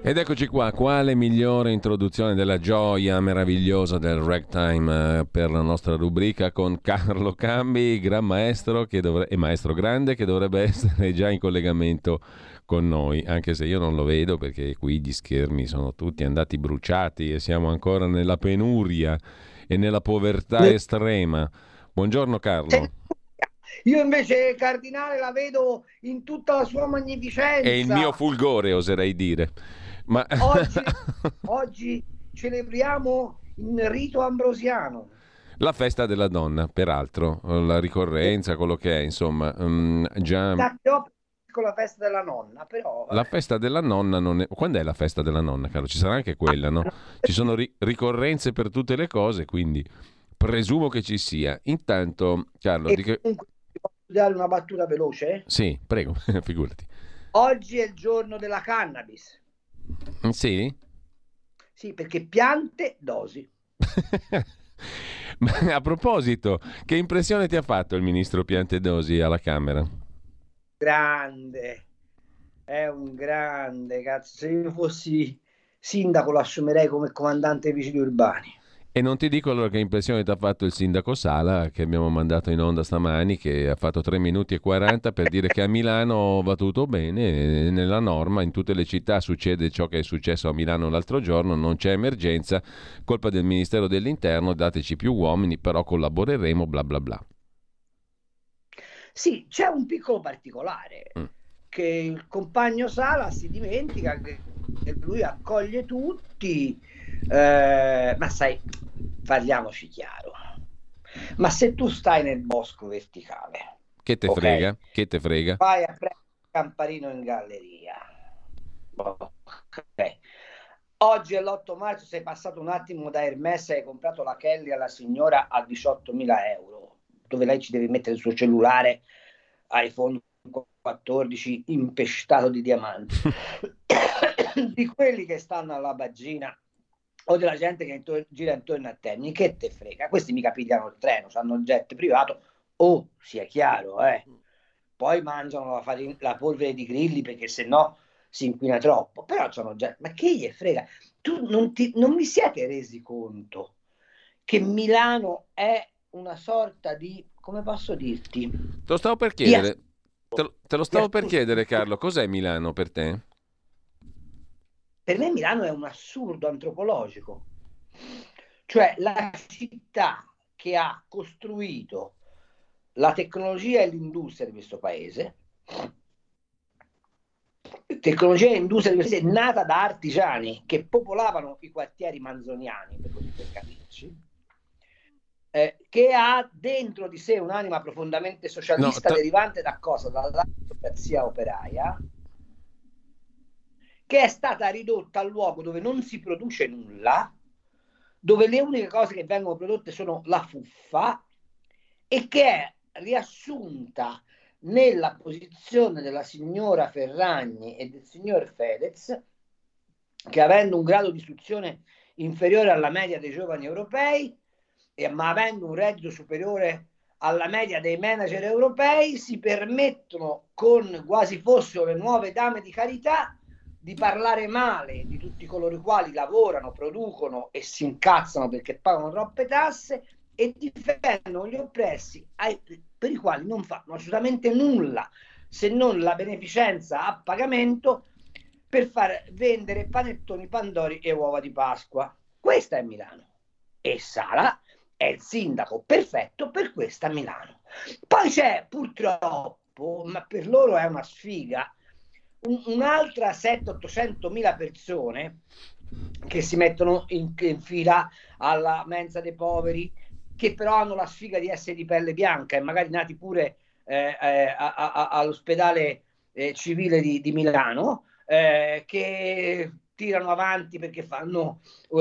Ed eccoci qua, quale migliore introduzione della gioia meravigliosa del ragtime per la nostra rubrica con Carlo Cambi, gran maestro e maestro grande che dovrebbe essere già in collegamento con noi, anche se io non lo vedo perché qui gli schermi sono tutti andati bruciati e siamo ancora nella penuria e nella povertà estrema. Buongiorno Carlo. Io invece, Cardinale, la vedo in tutta la sua magnificenza. È il mio fulgore, oserei dire. Ma... Oggi celebriamo in rito ambrosiano la festa della donna, peraltro, la ricorrenza, quello che è, insomma, già... con la festa della nonna, però... Vabbè. La festa della nonna non è... Quando è la festa della nonna, caro? Ci sarà anche quella, no? Ci sono ricorrenze per tutte le cose, quindi presumo che ci sia. Intanto, Carlo... Comunque, ti posso dare una battuta veloce? Sì, prego, figurati. Oggi è il giorno della cannabis. Sì? Sì, perché piante dosi. Ma a proposito, che impressione ti ha fatto il ministro Piantedosi alla Camera? Grande, è un grande, cazzo. Se io fossi sindaco lo assumerei come comandante dei vigili urbani. E non ti dico allora che impressione ti ha fatto il sindaco Sala, che abbiamo mandato in onda stamani, che ha fatto 3 minuti e 40 per dire che a Milano va tutto bene, e nella norma, in tutte le città succede ciò che è successo a Milano l'altro giorno, non c'è emergenza, colpa del Ministero dell'Interno, dateci più uomini, però collaboreremo, bla bla bla. Sì, c'è un piccolo particolare, che il compagno Sala si dimentica che lui accoglie tutti, ma sai, parliamoci chiaro, ma se tu stai nel bosco verticale, che te okay, frega, che te frega, vai a prendere il campanino in galleria, okay. Oggi è l'8 marzo, sei passato un attimo da Hermès e hai comprato la Kelly alla signora a 18.000 euro, dove lei ci deve mettere il suo cellulare iPhone 14 impestato di diamanti. Di quelli che stanno alla baggina o della gente che gira intorno a te, che te frega, questi mica pigliano il treno, hanno il jet privato, sia chiaro, poi mangiano la polvere di grilli perché se no si inquina troppo, però c'hanno jet, ma che gli frega. Non vi siete resi conto che Milano è una sorta di, come posso dirti, te lo stavo per chiedere, Carlo, cos'è Milano per te? Per me Milano è un assurdo antropologico, cioè la città che ha costruito la tecnologia e l'industria di questo paese, tecnologia e industria di questo paese nata da artigiani che popolavano i quartieri manzoniani, per così per capirci, che ha dentro di sé un'anima profondamente socialista, derivante da cosa? Dall'aristocrazia operaia, che è stata ridotta al luogo dove non si produce nulla, dove le uniche cose che vengono prodotte sono la fuffa, e che è riassunta nella posizione della signora Ferragni e del signor Fedez, che avendo un grado di istruzione inferiore alla media dei giovani europei, ma avendo un reddito superiore alla media dei manager europei, si permettono, con quasi fossero le nuove dame di carità, di parlare male di tutti coloro i quali lavorano, producono e si incazzano perché pagano troppe tasse, e difendono gli oppressi per i quali non fanno assolutamente nulla se non la beneficenza a pagamento per far vendere panettoni, pandori e uova di Pasqua. Questa è Milano, e Sala è il sindaco perfetto per questa Milano. Poi c'è, purtroppo, ma per loro è una sfiga, un'altra 700-800 mila persone che si mettono in fila alla mensa dei poveri, che però hanno la sfiga di essere di pelle bianca e magari nati pure all'ospedale civile di Milano, che tirano avanti perché fanno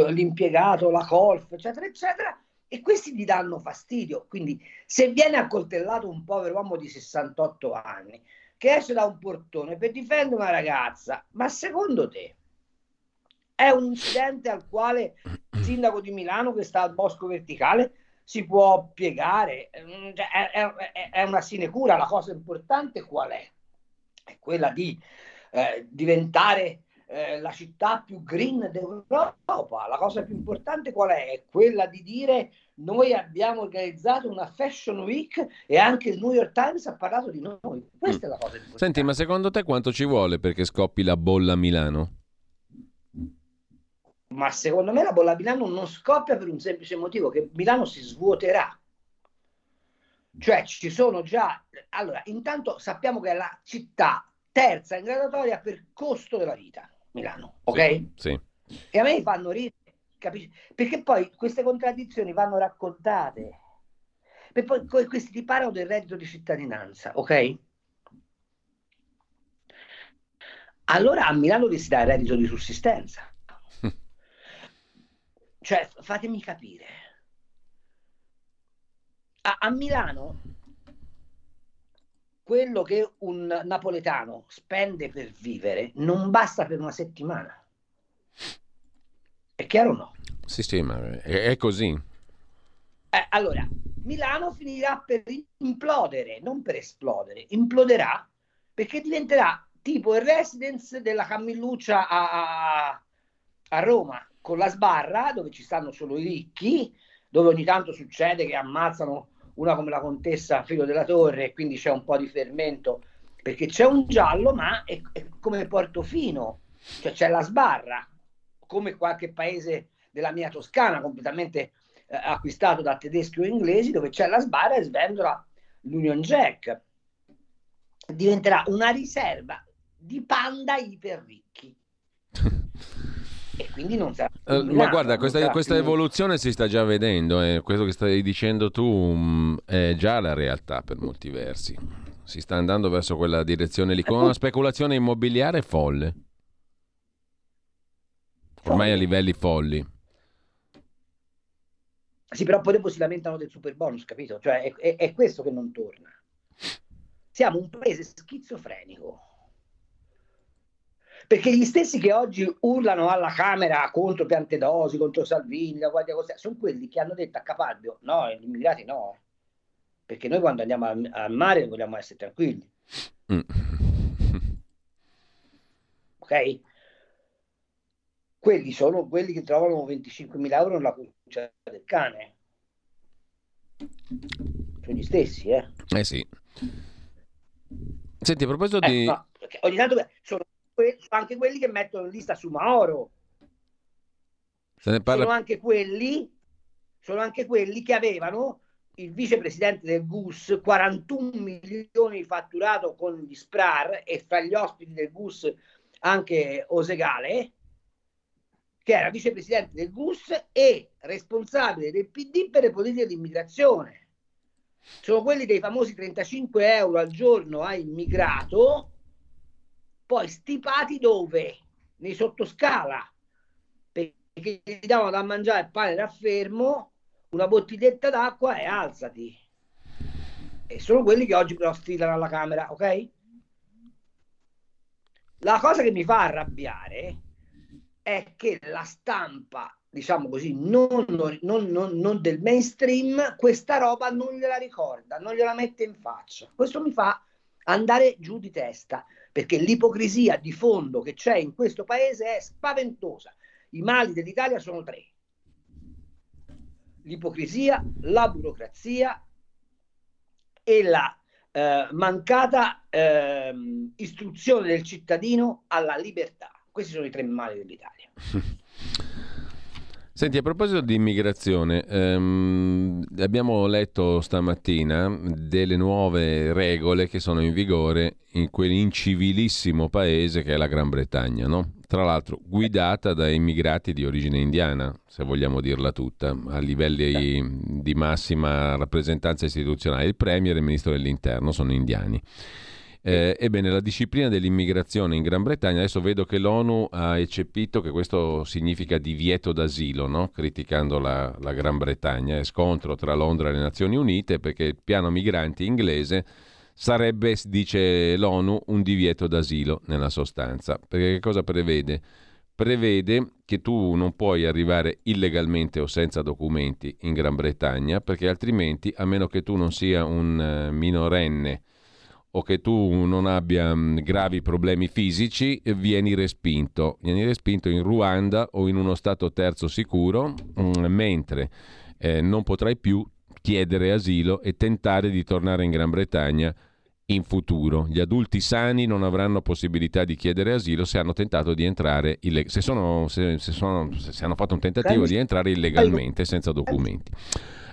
l'impiegato, la colf, eccetera, eccetera, e questi gli danno fastidio. Quindi se viene accoltellato un povero uomo di 68 anni che esce da un portone per difendere una ragazza, ma secondo te è un incidente al quale il sindaco di Milano, che sta al Bosco Verticale, si può piegare? È una sinecura. La cosa importante qual è? È quella di diventare la città più green d'Europa. La cosa più importante qual è? È quella di dire: noi abbiamo organizzato una Fashion Week e anche il New York Times ha parlato di noi. Questa è la cosa importante. Senti, ma secondo te quanto ci vuole perché scoppi la bolla a Milano? Ma secondo me la bolla a Milano non scoppia per un semplice motivo, che Milano si svuoterà. Cioè ci sono già... Allora, intanto sappiamo che è la città terza in graduatoria per costo della vita, Milano, ok? Sì. E a me fanno ridere, capisci? Perché poi queste contraddizioni vanno raccontate. E poi questi ti parlano del reddito di cittadinanza, ok? Allora a Milano gli si dà il reddito di sussistenza. Cioè, fatemi capire, a Milano quello che un napoletano spende per vivere non basta per una settimana. È chiaro o no? Sì, sì, ma è così. Allora, Milano finirà per implodere, non per esplodere. Imploderà perché diventerà tipo il residence della Camilluccia a Roma, con la sbarra dove ci stanno solo i ricchi, dove ogni tanto succede che ammazzano una come la contessa Filo della Torre e quindi c'è un po' di fermento perché c'è un giallo, ma è come Portofino, cioè c'è la sbarra, come qualche paese della mia Toscana completamente acquistato da tedeschi o inglesi, dove c'è la sbarra e svendola l'Union Jack. Diventerà una riserva di panda iperricchi. E quindi non sarà. Ma guarda, questa evoluzione si sta già vedendo, quello che stai dicendo tu è già la realtà per molti versi. Si sta andando verso quella direzione lì con una speculazione immobiliare folle. Ormai a livelli folli. Sì, però poi dopo si lamentano del superbonus, capito? Cioè è questo che non torna. Siamo un paese schizofrenico. Perché gli stessi che oggi urlano alla Camera contro Piantedosi, contro Salvini, la Guardia Costiera, sono quelli che hanno detto a Capalbio: no, gli immigrati no, perché noi quando andiamo al mare vogliamo essere tranquilli. Ok? Quelli sono quelli che trovano 25.000 euro nella cuccia del cane. Sono gli stessi, eh? Eh sì. Senti, a proposito di... No, ogni tanto sono... anche quelli che mettono in lista su Maoro, se ne parla... sono anche quelli che avevano il vicepresidente del GUS, 41 milioni di fatturato con gli SPRAR, e fra gli ospiti del GUS anche Osegale, che era vicepresidente del GUS e responsabile del PD per le politiche di immigrazione. Sono quelli dei famosi 35 euro al giorno a immigrato, poi stipati dove? Nei sottoscala, perché gli davano da mangiare pane raffermo, una bottiglietta d'acqua e alzati. E sono quelli che oggi però sfilano alla Camera, ok? La cosa che mi fa arrabbiare è che la stampa, diciamo così, non del mainstream, questa roba non gliela ricorda, non gliela mette in faccia. Questo mi fa andare giù di testa, perché l'ipocrisia di fondo che c'è in questo paese è spaventosa. I mali dell'Italia sono tre: l'ipocrisia, la burocrazia e la mancata istruzione del cittadino alla libertà. Questi sono i tre mali dell'Italia. Senti, a proposito di immigrazione, abbiamo letto stamattina delle nuove regole che sono in vigore in quell'incivilissimo paese che è la Gran Bretagna, no? tra l'altro guidata da immigrati di origine indiana, se vogliamo dirla tutta, a livelli di massima rappresentanza istituzionale. Il Premier e il Ministro dell'Interno sono indiani. Ebbene, la disciplina dell'immigrazione in Gran Bretagna, adesso vedo che l'ONU ha eccepito che questo significa divieto d'asilo, no? Criticando la Gran Bretagna, è scontro tra Londra e le Nazioni Unite perché il piano migranti inglese sarebbe, dice l'ONU, un divieto d'asilo nella sostanza, perché che cosa prevede? Prevede che tu non puoi arrivare illegalmente o senza documenti in Gran Bretagna, perché altrimenti, a meno che tu non sia un minorenne o che tu non abbia gravi problemi fisici, vieni respinto. Vieni respinto in Ruanda o in uno stato terzo sicuro, mentre non potrai più chiedere asilo e tentare di tornare in Gran Bretagna in futuro. Gli adulti sani non avranno possibilità di chiedere asilo se hanno tentato di entrare se hanno fatto un tentativo di entrare illegalmente senza documenti.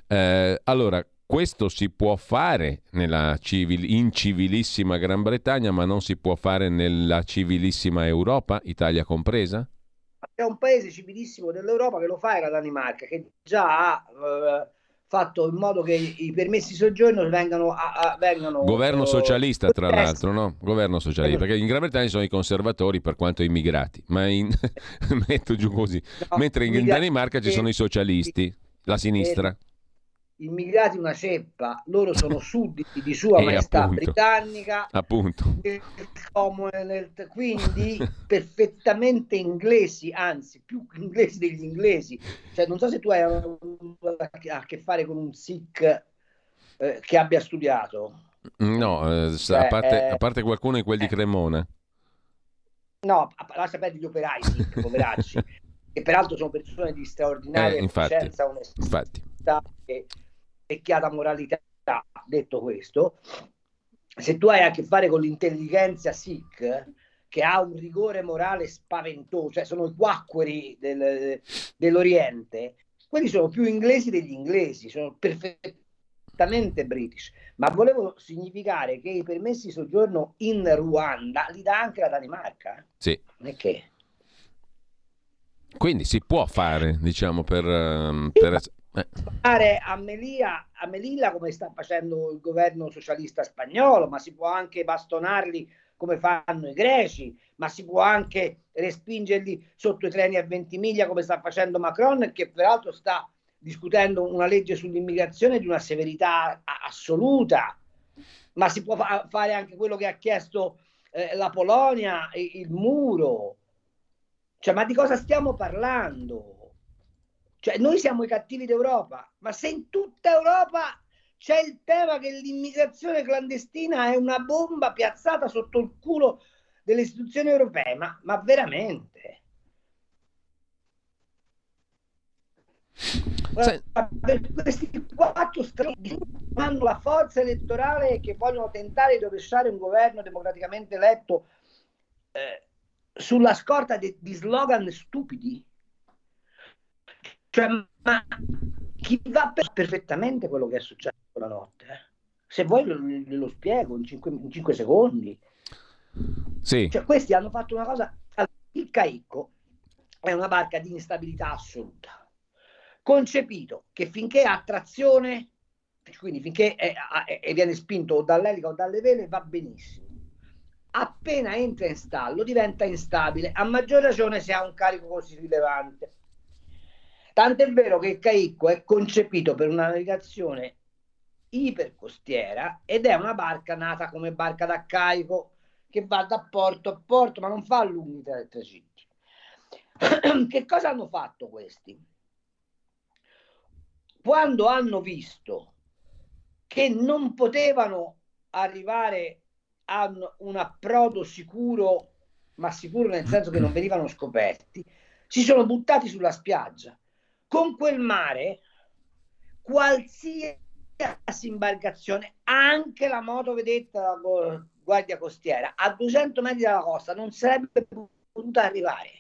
Allora, questo si può fare nella incivilissima Gran Bretagna, ma non si può fare nella civilissima Europa, Italia compresa? C'è un paese civilissimo dell'Europa che lo fa, è la Danimarca, che già ha fatto in modo che i permessi di soggiorno vengano governo socialista, tra l'altro, no? Governo socialista, perché in Gran Bretagna sono i conservatori per quanto immigrati, ma metto giù così, no, mentre in Danimarca ci sono i socialisti, la sinistra. Immigrati una ceppa, loro sono sudditi di sua maestà britannica, appunto, quindi perfettamente inglesi, anzi più inglesi degli inglesi. Cioè, non so se tu hai a che fare con un sikh che abbia studiato, no? A parte qualcuno di quelli di Cremona, no, lascia perdere gli operai sikh, poveracci, che peraltro sono persone di straordinaria efficienza, onestà e vecchiata moralità. Detto questo, se tu hai a che fare con l'intelligenza sikh, che ha un rigore morale spaventoso, cioè sono i quacqueri dell'Oriente, quelli sono più inglesi degli inglesi, sono perfettamente british. Ma volevo significare che i permessi di soggiorno in Ruanda li dà anche la Danimarca. Sì. Perché? Quindi si può fare, diciamo, per fare a Melilla, come sta facendo il governo socialista spagnolo, ma si può anche bastonarli come fanno i greci, ma si può anche respingerli sotto i treni a Ventimiglia come sta facendo Macron, che peraltro sta discutendo una legge sull'immigrazione di una severità assoluta. Ma si può fare anche quello che ha chiesto la Polonia, il muro. Cioè, ma di cosa stiamo parlando? Cioè, noi siamo i cattivi d'Europa, ma se in tutta Europa c'è il tema che l'immigrazione clandestina è una bomba piazzata sotto il culo delle istituzioni europee, ma veramente? Per questi 4 strani hanno la forza elettorale che vogliono tentare di rovesciare un governo democraticamente eletto sulla scorta di slogan stupidi. Cioè, ma chi va perfettamente quello che è successo la notte? Se vuoi lo spiego in 5 secondi. Sì. Cioè, questi hanno fatto una cosa. Il Caicco è una barca di instabilità assoluta, concepito che finché ha trazione, quindi finché viene spinto o dall'elica o dalle vele, va benissimo. Appena entra in stallo diventa instabile, a maggior ragione se ha un carico così rilevante. Tant'è vero che il Caicco è concepito per una navigazione ipercostiera ed è una barca nata come barca da carico che va da porto a porto, ma non fa lunghi tragitti. Che cosa hanno fatto questi? Quando hanno visto che non potevano arrivare hanno un approdo sicuro, ma sicuro nel senso che non venivano scoperti, si sono buttati sulla spiaggia. Con quel mare qualsiasi imbarcazione, anche la motovedetta della guardia costiera, a 200 metri dalla costa non sarebbe potuta arrivare,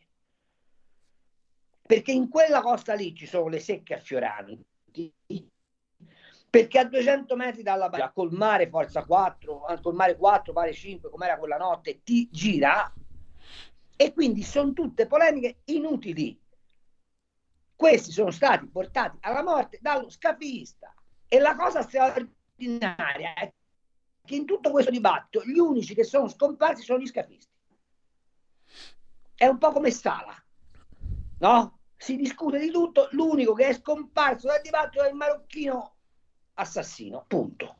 perché in quella costa lì ci sono le secche affioranti, perché a 200 metri dalla barca, col mare forza 4, col mare 4, mare 5, com'era quella notte, ti gira e quindi sono tutte polemiche inutili. Questi sono stati portati alla morte dallo scafista, e la cosa straordinaria è che in tutto questo dibattito gli unici che sono scomparsi sono gli scafisti. È un po' come Sala, no? Si discute di tutto, l'unico che è scomparso dal dibattito è il marocchino assassino, punto.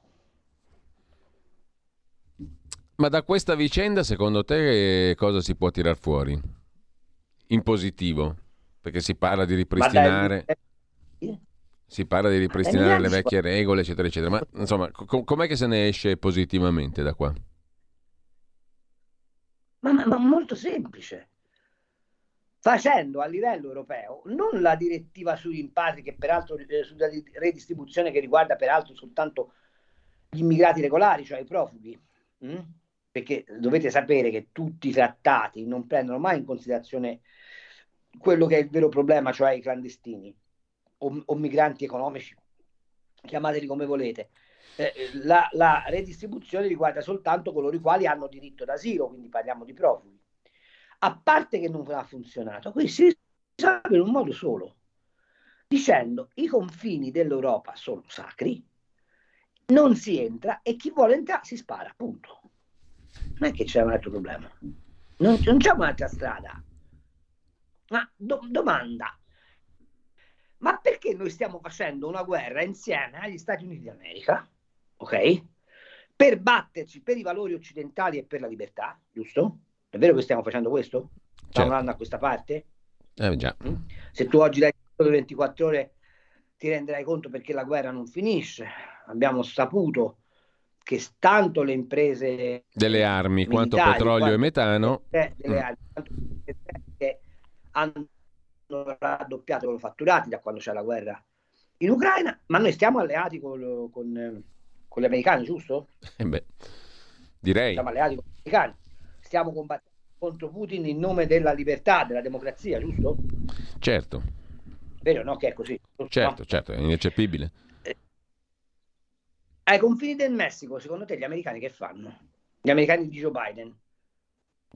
Ma da questa vicenda, secondo te, cosa si può tirar fuori? In positivo? Perché si parla di ripristinare, le vecchie regole, eccetera, eccetera. Ma insomma, com'è che se ne esce positivamente da qua? Ma molto semplice. Facendo a livello europeo non la direttiva sui rimpatri, che peraltro sulla redistribuzione, che riguarda peraltro soltanto gli immigrati regolari, cioè i profughi. Perché dovete sapere che tutti i trattati non prendono mai in considerazione quello che è il vero problema, cioè i clandestini o migranti economici, chiamateli come volete. La redistribuzione riguarda soltanto coloro i quali hanno diritto d'asilo, quindi parliamo di profughi. A parte che non ha funzionato, qui si risolve in un modo solo, dicendo: i confini dell'Europa sono sacri, non si entra, e chi vuole entrare si spara, punto. Non è che c'è un altro problema, non c'è un'altra strada. Ma domanda: ma perché noi stiamo facendo una guerra insieme agli Stati Uniti d'America, ok? Per batterci per i valori occidentali e per la libertà, giusto? È vero che stiamo facendo questo? Da un anno a questa parte? Già. Se tu oggi dai 24 ore ti renderai conto perché la guerra non finisce. Abbiamo saputo che tanto le imprese delle armi, quanto petrolio e metano, delle armi, hanno raddoppiato i loro fatturati da quando c'è la guerra in Ucraina, ma noi stiamo alleati con gli americani, giusto? Direi. Siamo alleati con gli americani. Stiamo combattendo contro Putin in nome della libertà, della democrazia, giusto? Certo. Vero, no? Che è così. Certo, no? Certo, è ineccepibile. Ai confini del Messico, secondo te gli americani che fanno? Gli americani di Joe Biden?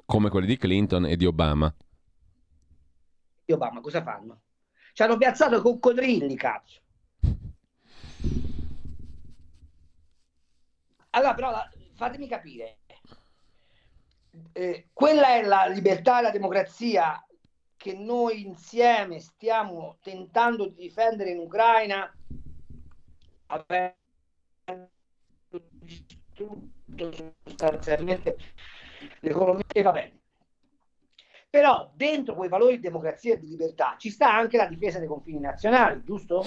Come quelli di Clinton e di Obama. Di Obama cosa fanno? Ci hanno piazzato i coccodrilli, cazzo. Allora, però, fatemi capire. Quella è la libertà e la democrazia che noi insieme stiamo tentando di difendere in Ucraina, avendo distrutto sostanzialmente l'economia. Va bene, però dentro quei valori di democrazia e di libertà ci sta anche la difesa dei confini nazionali, giusto?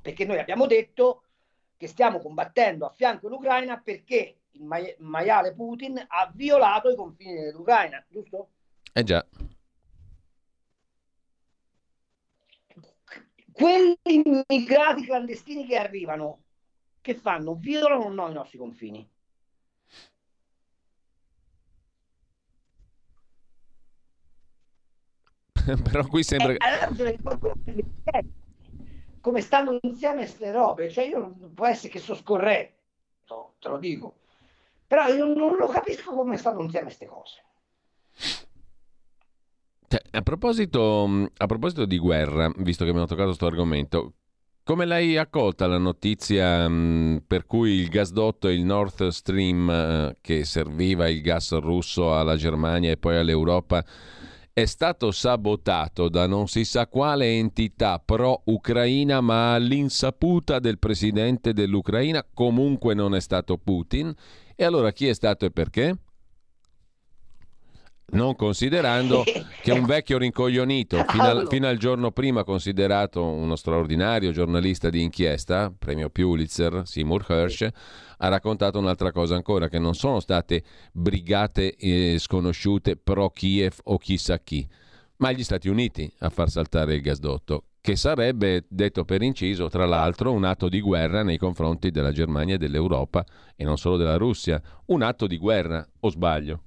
Perché noi abbiamo detto che stiamo combattendo a fianco l'Ucraina perché il maiale Putin ha violato i confini dell'Ucraina, giusto? Già. Quelli immigrati clandestini che arrivano, che fanno? Violano o no i nostri confini? Però qui sembra come stanno insieme queste robe, cioè io non può essere che sono scorretto, te lo dico, però io non lo capisco come stanno insieme queste cose. A proposito di guerra, visto che abbiamo toccato questo argomento, come l'hai accolta la notizia per cui il gasdotto, il Nord Stream, che serviva il gas russo alla Germania e poi all'Europa, è stato sabotato da non si sa quale entità pro-Ucraina, ma all'insaputa del presidente dell'Ucraina? Comunque non è stato Putin. E allora chi è stato e perché? Non considerando che un vecchio rincoglionito, fino al giorno prima considerato uno straordinario giornalista di inchiesta, premio Pulitzer, Seymour Hersh, ha raccontato un'altra cosa ancora, che non sono state brigate sconosciute pro Kiev o chissà chi, ma gli Stati Uniti a far saltare il gasdotto, che sarebbe, detto per inciso, tra l'altro un atto di guerra nei confronti della Germania e dell'Europa, e non solo della Russia. Un atto di guerra, o sbaglio?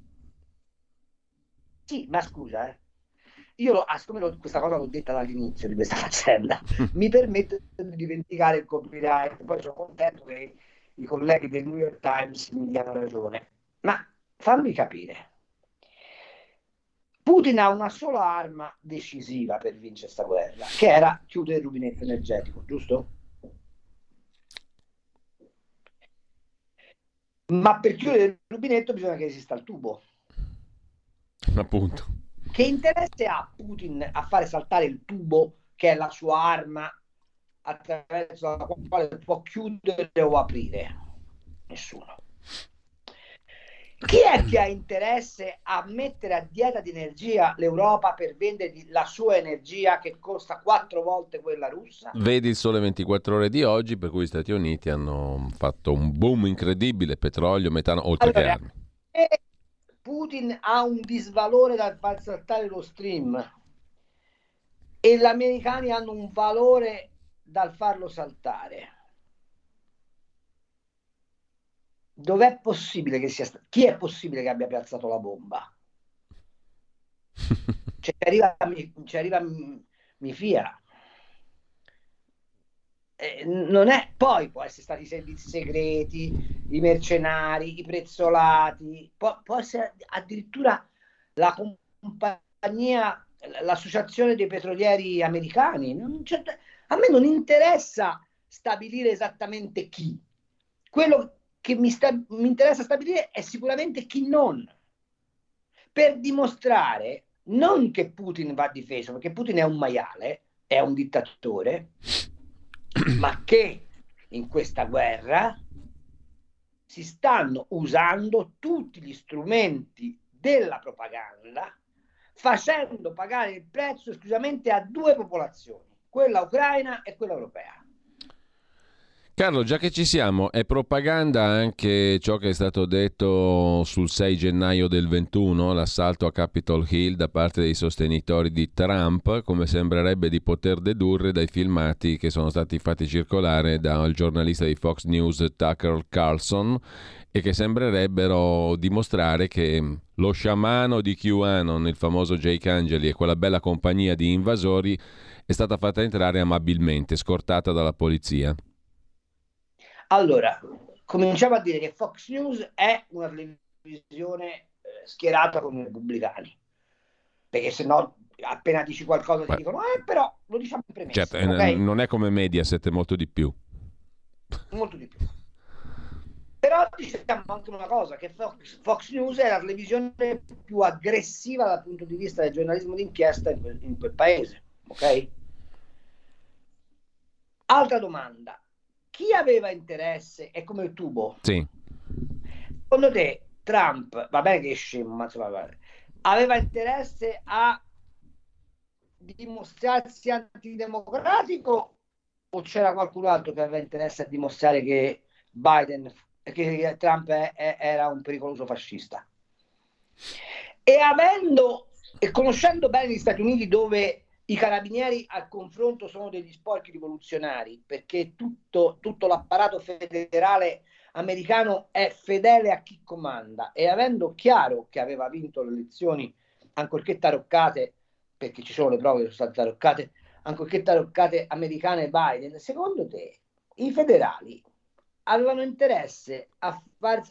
Sì, ma scusa, questa cosa l'ho detta dall'inizio di questa faccenda, mi permetto di dimenticare il copyright, poi sono contento che i colleghi del New York Times mi diano ragione, ma fammi capire, Putin ha una sola arma decisiva per vincere questa guerra, che era chiudere il rubinetto energetico, giusto? Ma per chiudere il rubinetto bisogna che esista il tubo. Appunto. Che interesse ha Putin a fare saltare il tubo, che è la sua arma attraverso la quale può chiudere o aprire? Nessuno. Chi è che ha interesse a mettere a dieta di energia l'Europa per vendere la sua energia che costa 4 volte quella russa? Vedi il Sole 24 Ore di oggi, per cui gli Stati Uniti hanno fatto un boom incredibile, petrolio, metano, oltre che armi. Putin ha un disvalore dal far saltare lo stream e gli americani hanno un valore dal farlo saltare. Dov'è possibile che sia chi è possibile che abbia piazzato la bomba? Ci arriva Mifia. Non è, poi può essere stati i servizi segreti, i mercenari, i prezzolati, può essere addirittura la compagnia, l'associazione dei petrolieri americani. A me non interessa stabilire esattamente chi. Quello che mi interessa stabilire è sicuramente chi non, per dimostrare non che Putin va difeso, perché Putin è un maiale, è un dittatore, ma che in questa guerra si stanno usando tutti gli strumenti della propaganda, facendo pagare il prezzo esclusivamente a 2 popolazioni, quella ucraina e quella europea. Carlo, già che ci siamo, è propaganda anche ciò che è stato detto sul 6 gennaio del 21, l'assalto a Capitol Hill da parte dei sostenitori di Trump, come sembrerebbe di poter dedurre dai filmati che sono stati fatti circolare dal giornalista di Fox News Tucker Carlson e che sembrerebbero dimostrare che lo sciamano di QAnon, il famoso Jake Angeli, e quella bella compagnia di invasori è stata fatta entrare amabilmente, scortata dalla polizia. Allora, cominciamo a dire che Fox News è una televisione schierata con i repubblicani, perché se no appena dici qualcosa ti dicono però lo diciamo in premessa. Certo, okay? Non è come Mediaset, è molto di più. Molto di più. Però diciamo anche una cosa, che Fox News è la televisione più aggressiva dal punto di vista del giornalismo d'inchiesta in quel paese, ok? Altra domanda. Chi aveva interesse è come il tubo. Sì. Secondo te Trump, va bene che è scemo, ma aveva interesse a dimostrarsi antidemocratico o c'era qualcun altro che aveva interesse a dimostrare che Trump era un pericoloso fascista? E conoscendo bene gli Stati Uniti, dove i carabinieri al confronto sono degli sporchi rivoluzionari, perché tutto l'apparato federale americano è fedele a chi comanda, e avendo chiaro che aveva vinto le elezioni, ancorché taroccate, perché ci sono le prove che sono state taroccate, ancorché taroccate americane, Biden, secondo te i federali avevano interesse a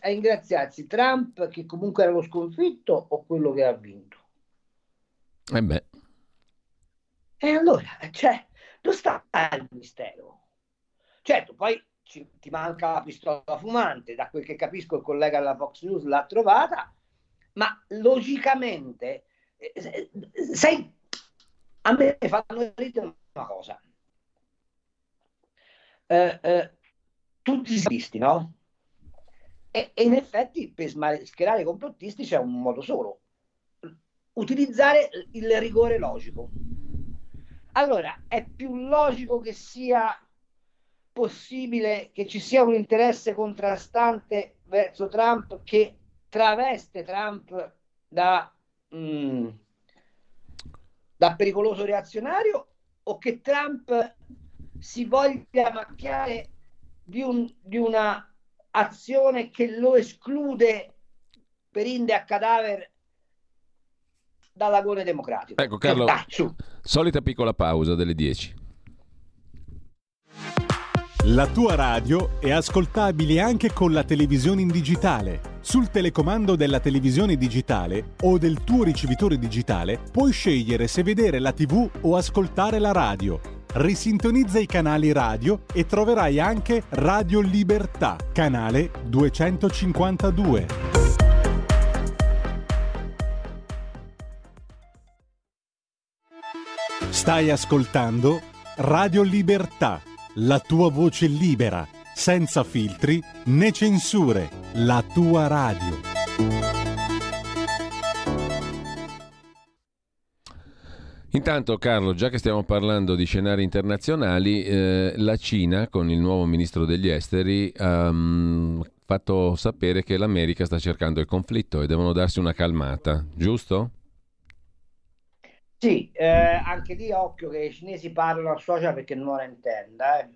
ingraziarsi Trump, che comunque era lo sconfitto, o quello che ha vinto? E allora, non sta al mistero. Certo, poi ti manca la pistola fumante, da quel che capisco il collega della Fox News l'ha trovata, ma logicamente, sai, a me fanno ridere una cosa. Tutti esisti, no? E in effetti per schierare i complottisti c'è un modo solo: utilizzare il rigore logico. Allora, è più logico che sia possibile che ci sia un interesse contrastante verso Trump, che traveste Trump da pericoloso reazionario, o che Trump si voglia macchiare di una azione che lo esclude per inde a cadaver dall'agone democratico. Ecco Carlo, solita piccola pausa delle 10. La tua radio è ascoltabile anche con la televisione in digitale. Sul telecomando della televisione digitale o del tuo ricevitore digitale puoi scegliere se vedere la TV o ascoltare la radio. Risintonizza i canali radio e troverai anche Radio Libertà, canale 252. Stai ascoltando Radio Libertà, la tua voce libera, senza filtri né censure, la tua radio. Intanto Carlo, già che stiamo parlando di scenari internazionali, la Cina con il nuovo ministro degli esteri ha fatto sapere che l'America sta cercando il conflitto e devono darsi una calmata, giusto? Sì, anche lì occhio che i cinesi parlano a social perché non la intenda.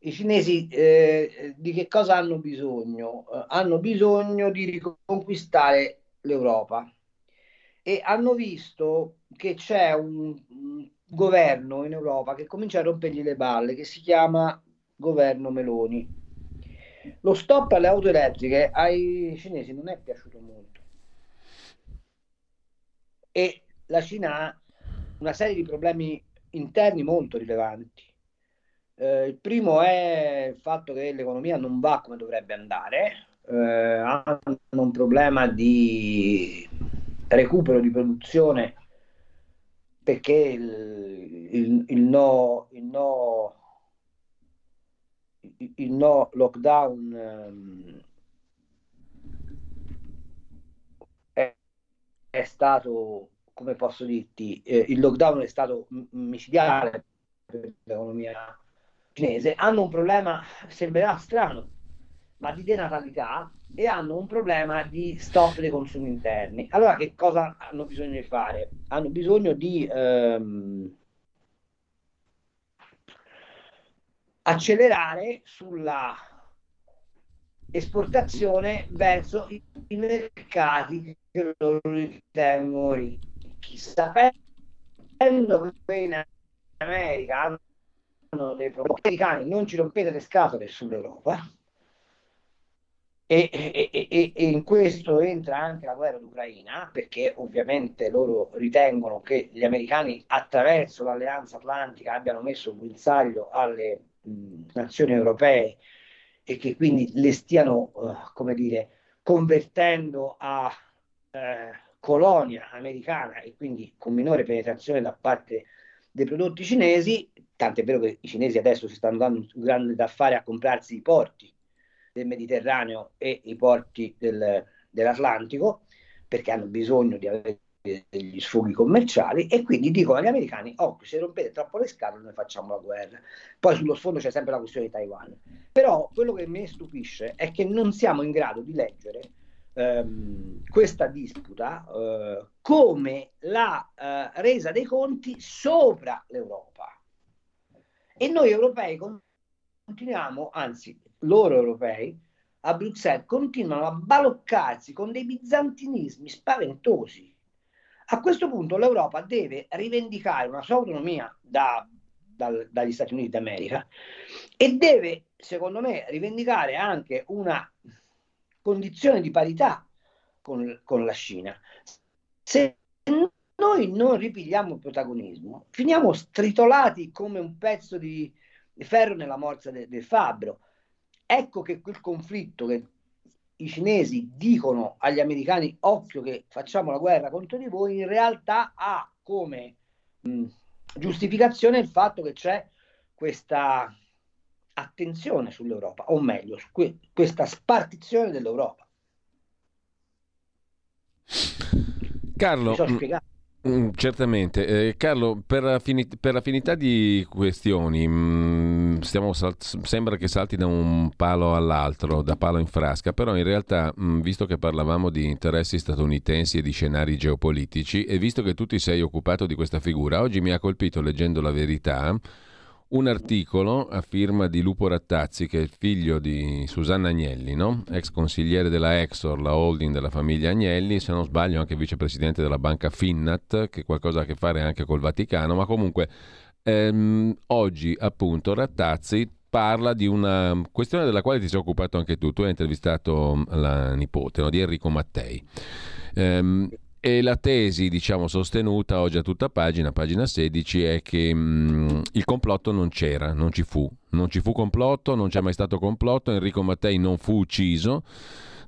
I cinesi di che cosa hanno bisogno? Hanno bisogno di riconquistare l'Europa e hanno visto che c'è un governo in Europa che comincia a rompergli le balle, che si chiama governo Meloni. Lo stop alle auto elettriche ai cinesi non è piaciuto molto e la Cina ha una serie di problemi interni molto rilevanti. Il primo è il fatto che l'economia non va come dovrebbe andare, hanno un problema di recupero di produzione perché il no lockdown è stato, come posso dirti, il lockdown è stato micidiale per l'economia cinese. Hanno un problema, sembrerà strano, ma di denatalità, e hanno un problema di stop dei consumi interni. Allora che cosa hanno bisogno di fare? Hanno bisogno di accelerare sulla esportazione verso i mercati che loro ritengono ricchi. Sapendo che in America hanno dei problemi, non ci rompete le scatole sull'Europa, e in questo entra anche la guerra d'Ucraina, perché ovviamente loro ritengono che gli americani attraverso l'alleanza atlantica abbiano messo un guinzaglio alle nazioni europee e che quindi le stiano convertendo a colonia americana e quindi con minore penetrazione da parte dei prodotti cinesi, tant'è vero che i cinesi adesso si stanno dando un grande da fare a comprarsi i porti del Mediterraneo e i porti dell'Atlantico, perché hanno bisogno di avere degli sfoghi commerciali, e quindi dicono agli americani: oh, se rompete troppo le scatole noi facciamo la guerra. Poi sullo sfondo c'è sempre la questione di Taiwan, però quello che mi stupisce è che non siamo in grado di leggere questa disputa come la resa dei conti sopra l'Europa, e noi europei continuiamo, anzi loro europei a Bruxelles continuano a baloccarsi con dei bizantinismi spaventosi. A questo punto l'Europa deve rivendicare una sua autonomia dagli Stati Uniti d'America e deve, secondo me, rivendicare anche una condizione di parità con la Cina. Se noi non ripigliamo il protagonismo, finiamo stritolati come un pezzo di ferro nella morsa del fabbro. Ecco che quel conflitto che i cinesi dicono agli americani: occhio che facciamo la guerra contro di voi, in realtà ha come giustificazione il fatto che c'è questa attenzione sull'Europa, o meglio su questa spartizione dell'Europa. Carlo, certamente. Carlo, per affinità di questioni, sembra che salti da un palo all'altro, da palo in frasca, però in realtà, visto che parlavamo di interessi statunitensi e di scenari geopolitici, e visto che tu ti sei occupato di questa figura, oggi mi ha colpito, leggendo La Verità, un articolo a firma di Lupo Rattazzi, che è il figlio di Susanna Agnelli, no? Ex consigliere della Exor, la holding della famiglia Agnelli, se non sbaglio anche vicepresidente della banca Finnat, che qualcosa ha a che fare anche col Vaticano, ma comunque oggi appunto Rattazzi parla di una questione della quale ti sei occupato anche tu hai intervistato la nipote di Enrico Mattei, e la tesi sostenuta oggi a tutta pagina, pagina 16, è che il complotto non c'era, non ci fu complotto, non c'è mai stato complotto, Enrico Mattei non fu ucciso.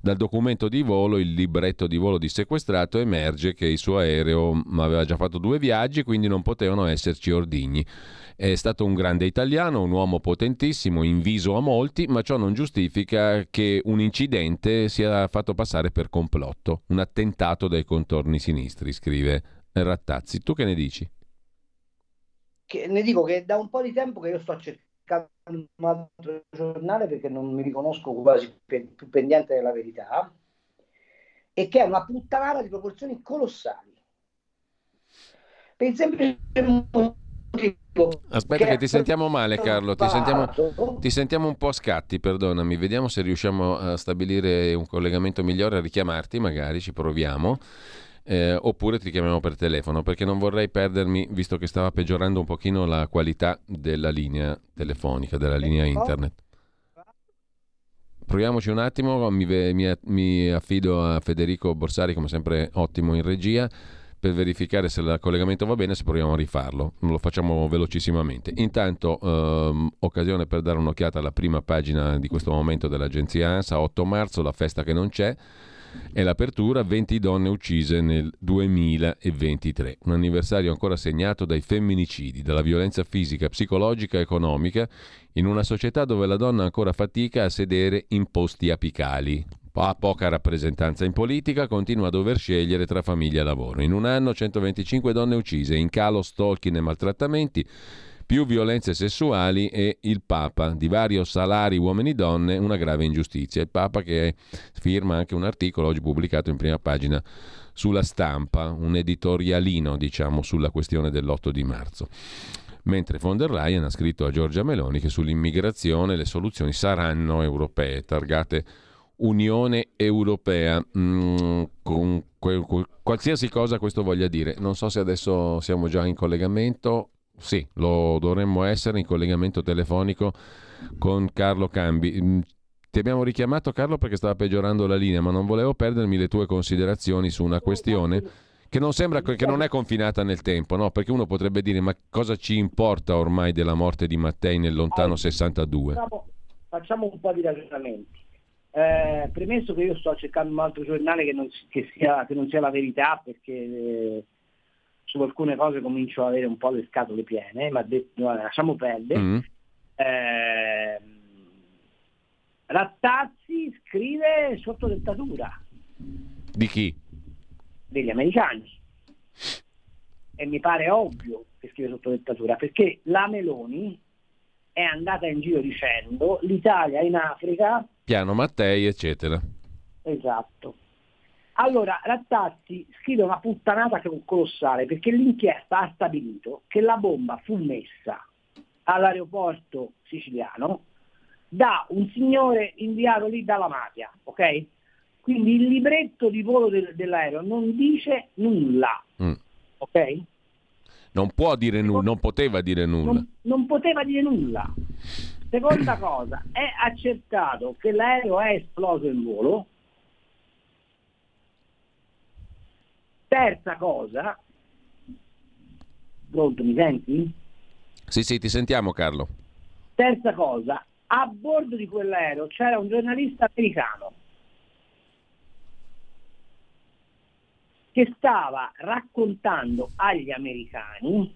Dal documento di volo, il libretto di volo di sequestrato, emerge che il suo aereo aveva già fatto 2 viaggi, quindi non potevano esserci ordigni. È stato un grande italiano, un uomo potentissimo, inviso a molti, ma ciò non giustifica che un incidente sia fatto passare per complotto, un attentato dai contorni sinistri, scrive Rattazzi. Tu che ne dici? Ne dico che da un po' di tempo che io sto cercando un altro giornale perché non mi riconosco quasi più pendiente della verità, e che è una puttanata di proporzioni colossali per il semplice motivo. Aspetta che ti sentiamo male, Carlo, ti sentiamo un po' a scatti, perdonami, vediamo se riusciamo a stabilire un collegamento migliore, a richiamarti, magari ci proviamo. Oppure ti chiamiamo per telefono, perché non vorrei perdermi, visto che stava peggiorando un pochino la qualità della linea telefonica, della linea internet. Proviamoci un attimo, mi affido a Federico Borsari, come sempre ottimo in regia, per verificare se il collegamento va bene, se proviamo a rifarlo. Lo facciamo velocissimamente. Intanto occasione per dare un'occhiata alla prima pagina di questo momento dell'agenzia ANSA, 8 marzo, la festa che non c'è. È l'apertura, 20 donne uccise nel 2023, un anniversario ancora segnato dai femminicidi, dalla violenza fisica, psicologica, economica, in una società dove la donna ancora fatica a sedere in posti apicali, ha poca rappresentanza in politica, continua a dover scegliere tra famiglia e lavoro. In un anno 125 donne uccise, in calo stalking e maltrattamenti, più violenze sessuali e il Papa, divario salari uomini-donne, una grave ingiustizia. Il Papa che firma anche un articolo oggi pubblicato in prima pagina sulla Stampa, un editorialino sulla questione dell'8 di marzo. Mentre von der Leyen ha scritto a Giorgia Meloni che sull'immigrazione le soluzioni saranno europee, targate Unione Europea, con qualsiasi cosa questo voglia dire. Non so se adesso siamo già in collegamento. Sì, lo dovremmo essere in collegamento telefonico con Carlo Cambi. Ti abbiamo richiamato, Carlo, perché stava peggiorando la linea, ma non volevo perdermi le tue considerazioni su una questione che non sembra, che non è confinata nel tempo, no? Perché uno potrebbe dire: ma cosa ci importa ormai della morte di Mattei nel lontano 62? Facciamo un po' di ragionamenti. Premesso che io sto cercando un altro giornale che non sia la verità, perché su alcune cose comincio ad avere un po' le scatole piene, ma lasciamo perdere. Rattazzi scrive sotto dettatura. Di chi? Degli americani. E mi pare ovvio che scrive sotto dettatura, perché la Meloni è andata in giro dicendo l'Italia in Africa, piano Mattei, eccetera. Esatto. Allora, Rattazzi scrive una puttanata colossale, perché l'inchiesta ha stabilito che la bomba fu messa all'aeroporto siciliano da un signore inviato lì dalla mafia, ok? Quindi il libretto di volo dell'aereo non dice nulla, ok? Non può dire nulla, non poteva dire nulla. Non poteva dire nulla. Seconda cosa, è accertato che l'aereo è esploso in volo. Terza cosa, pronto, mi senti? Sì, ti sentiamo, Carlo. Terza cosa, a bordo di quell'aereo c'era un giornalista americano che stava raccontando agli americani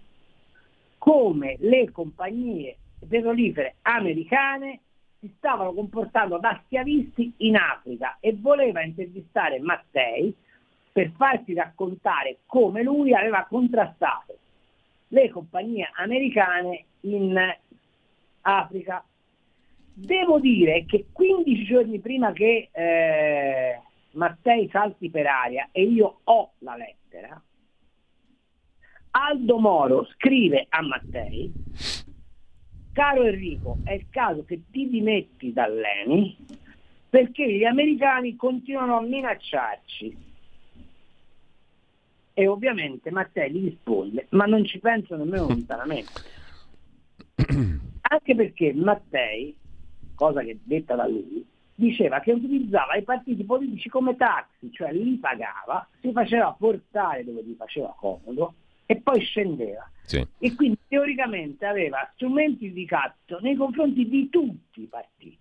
come le compagnie petrolifere americane si stavano comportando da schiavisti in Africa, e voleva intervistare Mattei per farsi raccontare come lui aveva contrastato le compagnie americane in Africa. Devo dire che 15 giorni prima che Mattei salti per aria, e io ho la lettera, Aldo Moro scrive a Mattei: caro Enrico, è il caso che ti dimetti dall'ENI perché gli americani continuano a minacciarci. E ovviamente Mattei gli risponde: ma non ci penso nemmeno lontanamente. anche perché Mattei, cosa che detta da lui, diceva che utilizzava i partiti politici come taxi, cioè li pagava, si faceva portare dove gli faceva comodo e poi scendeva. Sì. E quindi teoricamente aveva strumenti di catto nei confronti di tutti i partiti.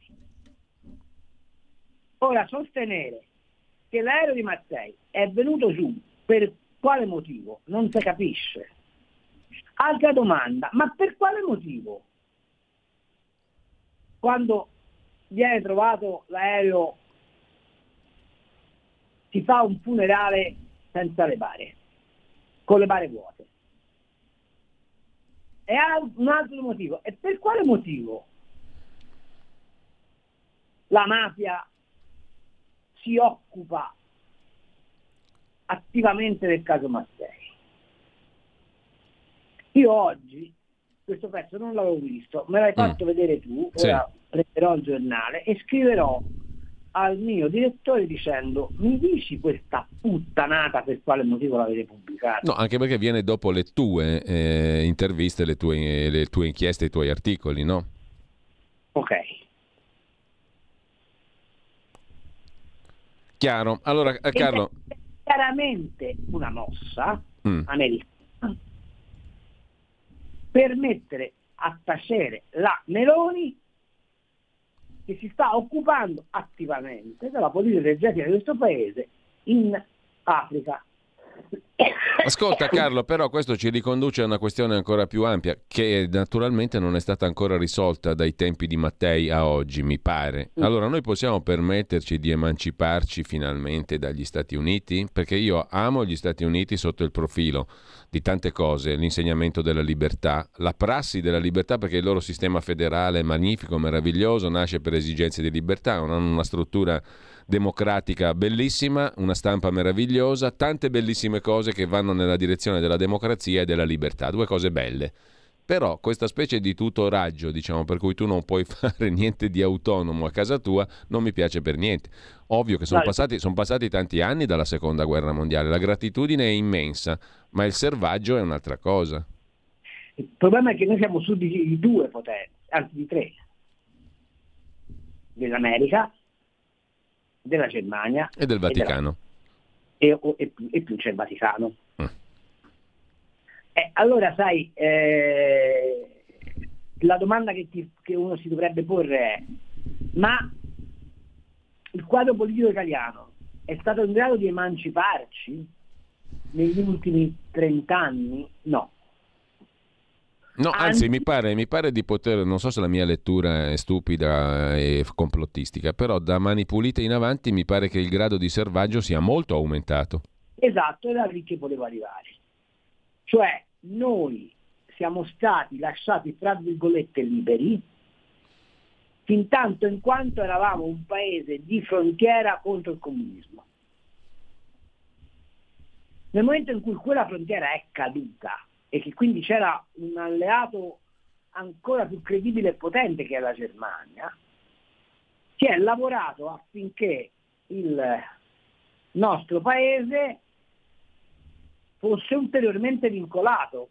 Ora, sostenere che l'aereo di Mattei è venuto giù per quale motivo non si capisce. Altra domanda, ma per quale motivo quando viene trovato l'aereo si fa un funerale senza le bare, con le bare vuote? E ha un altro motivo, e per quale motivo la mafia si occupa attivamente del caso Mattei? Io oggi questo pezzo non l'avevo visto, me l'hai fatto vedere tu, ora sì. Prenderò il giornale e scriverò al mio direttore dicendo: mi dici questa puttanata per quale motivo l'avete pubblicata? No, anche perché viene dopo le tue interviste, le tue inchieste, i tuoi articoli, no? Ok. Chiaro. Allora, Carlo... È chiaramente una mossa americana per mettere a tacere la Meloni, che si sta occupando attivamente della politica energetica di questo paese in Africa. Ascolta Carlo, però questo ci riconduce a una questione ancora più ampia, che naturalmente non è stata ancora risolta dai tempi di Mattei a oggi, mi pare. Allora, noi possiamo permetterci di emanciparci finalmente dagli Stati Uniti? Perché io amo gli Stati Uniti sotto il profilo di tante cose, l'insegnamento della libertà, la prassi della libertà, perché il loro sistema federale è magnifico, meraviglioso, nasce per esigenze di libertà, hanno una struttura democratica bellissima, una stampa meravigliosa, tante bellissime cose che vanno nella direzione della democrazia e della libertà, due cose belle. Però questa specie di tutoraggio, diciamo, per cui tu non puoi fare niente di autonomo a casa tua, non mi piace per niente. Ovvio che sono passati tanti anni dalla seconda guerra mondiale, la gratitudine è immensa, ma il servaggio è un'altra cosa. Il problema è che noi siamo su di due poteri, anzi di tre, dell'America, della Germania e del Vaticano e più c'è il Vaticano. Allora sai, la domanda che uno si dovrebbe porre è: ma il quadro politico italiano è stato in grado di emanciparci negli ultimi 30 anni? No, anzi mi pare di poter, non so se la mia lettura è stupida e complottistica, però da Mani Pulite in avanti mi pare che il grado di servaggio sia molto aumentato. Esatto, era lì che volevo arrivare. Cioè, noi siamo stati lasciati tra virgolette liberi, fin tanto in quanto eravamo un paese di frontiera contro il comunismo. Nel momento in cui quella frontiera è caduta, e che quindi c'era un alleato ancora più credibile e potente che è la Germania, si è lavorato affinché il nostro paese fosse ulteriormente vincolato.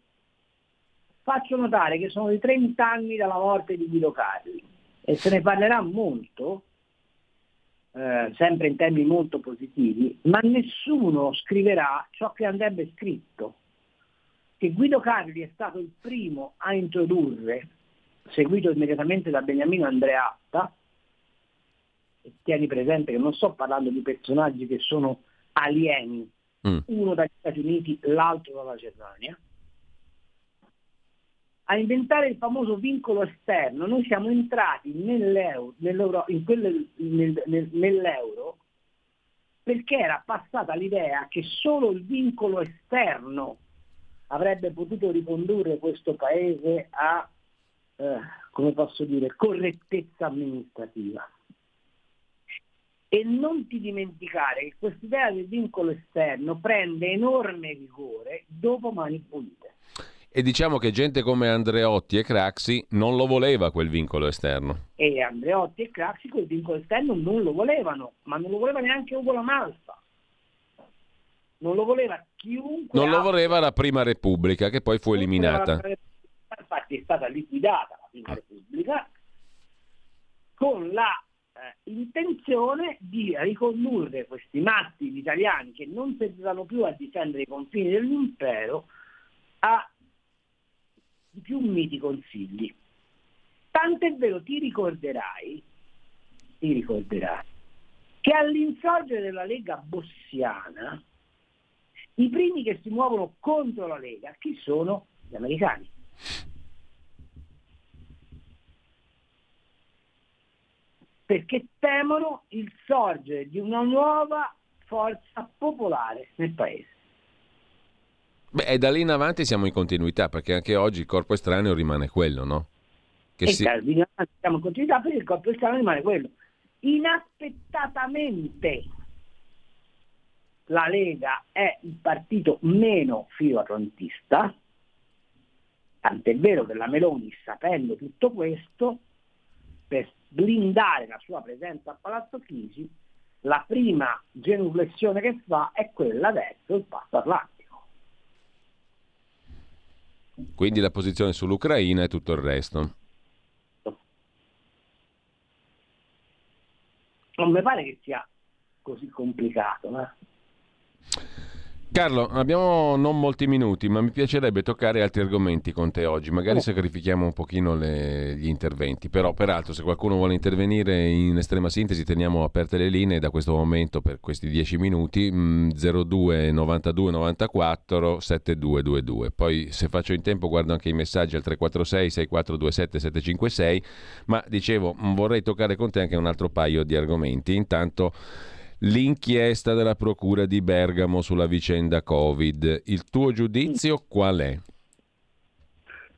Faccio notare che sono i 30 anni dalla morte di Guido Carli e se ne parlerà molto, sempre in termini molto positivi, ma nessuno scriverà ciò che andrebbe scritto. Che Guido Carli è stato il primo a introdurre, seguito immediatamente da Beniamino Andreatta, e tieni presente che non sto parlando di personaggi che sono alieni, uno dagli Stati Uniti, l'altro dalla Germania, a inventare il famoso vincolo esterno. Noi siamo entrati nell'euro perché era passata l'idea che solo il vincolo esterno avrebbe potuto ricondurre questo paese a, come posso dire, correttezza amministrativa. E non ti dimenticare che quest'idea del vincolo esterno prende enorme vigore dopo Mani Pulite. E diciamo che gente come Andreotti e Craxi non lo voleva quel vincolo esterno. E Andreotti e Craxi quel vincolo esterno non lo volevano, ma non lo voleva neanche Ugo La Malfa. Non lo voleva chiunque. Non lo voleva la Prima Repubblica, che poi fu eliminata. Infatti è stata liquidata la Prima Repubblica. con la intenzione di ricondurre questi matti di italiani che non servivano più a difendere i confini dell'impero a più miti consigli. Tant'è vero, ti ricorderai che all'insorgere della Lega Bossiana i primi che si muovono contro la Lega chi sono? Gli americani. Perché temono il sorgere di una nuova forza popolare nel paese. Beh, e da lì in avanti siamo in continuità, perché anche oggi il corpo estraneo rimane quello, no? Che e da lì in avanti siamo in continuità perché il corpo estraneo rimane quello. Inaspettatamente la Lega è il partito meno filoatlantista, tant'è vero che la Meloni, sapendo tutto questo, per blindare la sua presenza a Palazzo Chigi, la prima genuflessione che fa è quella verso il Patto Atlantico. Quindi la posizione sull'Ucraina e tutto il resto. Non mi pare che sia così complicato, ma... Carlo, abbiamo non molti minuti, ma mi piacerebbe toccare altri argomenti con te oggi. Magari sacrifichiamo un pochino gli interventi, però peraltro se qualcuno vuole intervenire in estrema sintesi teniamo aperte le linee da questo momento per questi 10 minuti, 02 92 94 7222. Poi se faccio in tempo guardo anche i messaggi al 346 6427 756, ma dicevo vorrei toccare con te anche un altro paio di argomenti. Intanto l'inchiesta della Procura di Bergamo sulla vicenda Covid. Il tuo giudizio qual è?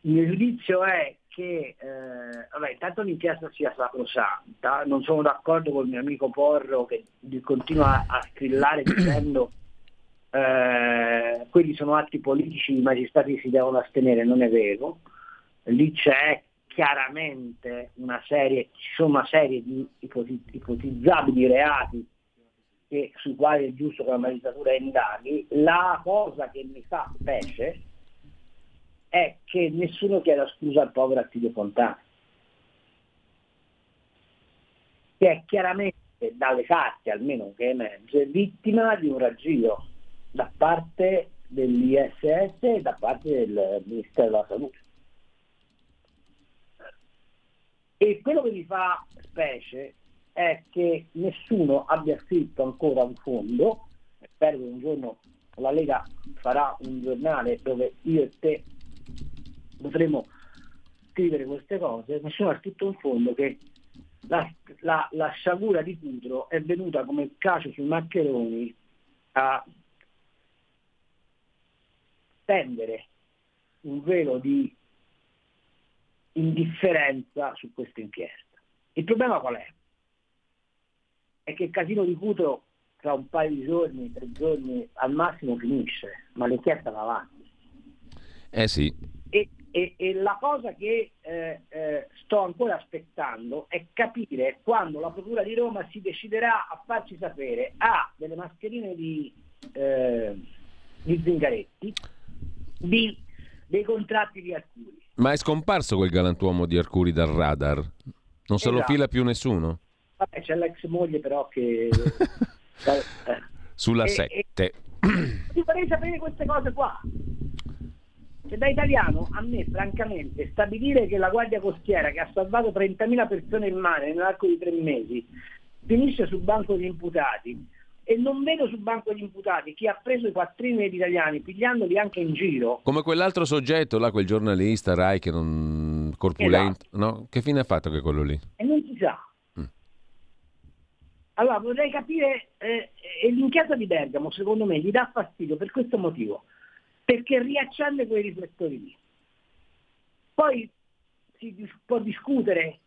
Il mio giudizio è che intanto l'inchiesta sia sacrosanta. Non sono d'accordo con il mio amico Porro che continua a strillare dicendo quelli sono atti politici, i magistrati si devono astenere. Non è vero. Lì c'è chiaramente ci sono una serie di ipotizzabili reati sui quali è giusto che la magistratura indaghi. La cosa che mi fa specie è che nessuno chieda scusa al povero Attilio Fontana, che è chiaramente, dalle carte almeno che emerge, vittima di un raggiro da parte dell'ISS e da parte del Ministero della Salute. E quello che mi fa specie è che nessuno abbia scritto ancora un fondo. Spero che un giorno la Lega farà un giornale dove io e te potremo scrivere queste cose. Nessuno ha scritto un fondo che la sciagura di Cutro è venuta come il cacio sui maccheroni a tendere un velo di indifferenza su questa inchiesta. Il problema qual è? È che il casino di Cutro tra un paio di giorni, 3 giorni al massimo finisce, ma l'inchiesta va avanti. Eh sì. E la cosa che sto ancora aspettando è capire quando la Procura di Roma si deciderà a farci sapere delle mascherine di Zingaretti, dei contratti di Arcuri. Ma è scomparso quel galantuomo di Arcuri dal radar? Non se lo fila più nessuno? Vabbè, c'è l'ex moglie però che sulla 7. Ti vorrei sapere queste cose qua. Cioè, da italiano, a me francamente stabilire che la Guardia Costiera, che ha salvato 30.000 persone in mare nell'arco di 3 mesi, finisce sul banco degli imputati, e non vedo sul banco degli imputati chi ha preso i quattrini degli italiani pigliandoli anche in giro, come quell'altro soggetto là, quel giornalista Rai che non corpulento, esatto. No? Che fine ha fatto che quello lì? E non si sa. Allora vorrei capire, e l'inchiesta di Bergamo secondo me gli dà fastidio per questo motivo, perché riaccende quei riflettori lì. Poi si può discutere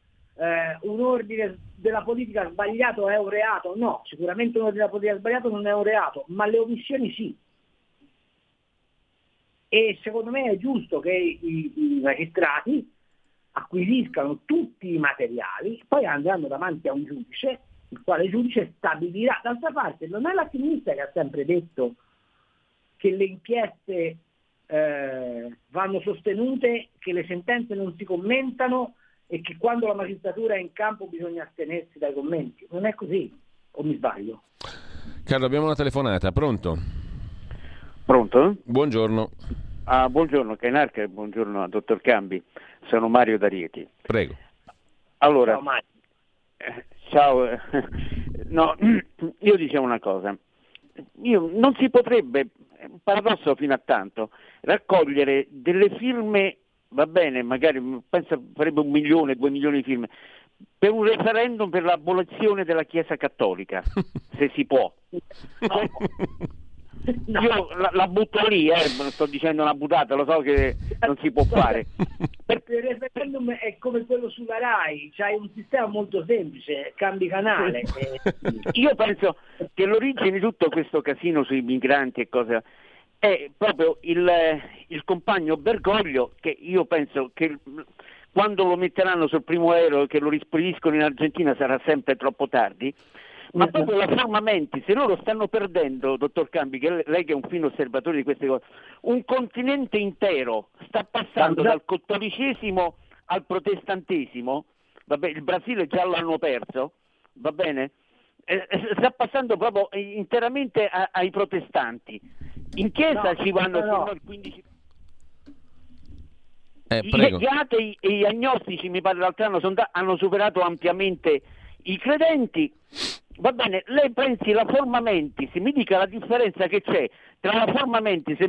un ordine della politica sbagliato è un reato? No, sicuramente un ordine della politica sbagliato non è un reato, ma le omissioni sì. E secondo me è giusto che i magistrati acquisiscano tutti i materiali, poi andranno davanti a un giudice, il quale giudice stabilirà. D'altra parte non è la sinistra che ha sempre detto che le inchieste vanno sostenute, che le sentenze non si commentano e che quando la magistratura è in campo bisogna astenersi dai commenti. Non è così, o mi sbaglio? Carlo, abbiamo una telefonata, pronto? Pronto? Buongiorno. Ah, buongiorno Cainarca, buongiorno a dottor Cambi, sono Mario da Rieti. Prego. Allora, ciao Mario. Ciao, no, io dicevo una cosa, io non si potrebbe, paradosso fino a tanto, raccogliere delle firme, va bene, magari penso farebbe 1 milione, 2 milioni di firme, per un referendum per l'abolizione della Chiesa Cattolica, se si può. No. No. Io la butto lì, sto dicendo una buttata, lo so che non si può fare. Perché il referendum è come quello sulla RAI, c'hai un sistema molto semplice, cambi canale. Io penso che l'origine di tutto questo casino sui migranti e cosa è proprio il compagno Bergoglio, che io penso che quando lo metteranno sul primo aereo e che lo rispediscono in Argentina sarà sempre troppo tardi. Ma proprio la forma mentis, se loro stanno perdendo, dottor Cambi, che lei che è un fine osservatore di queste cose, un continente intero sta passando dal cattolicesimo al protestantesimo, vabbè, il Brasile già l'hanno perso, va bene? Sta passando proprio interamente ai protestanti. In chiesa ci vanno fino al 15%. Gli atei e gli agnostici, mi pare l'altro anno, hanno superato ampiamente i credenti. Va bene, lei pensi la forma mentis, mi dica la differenza che c'è tra la forma mentis e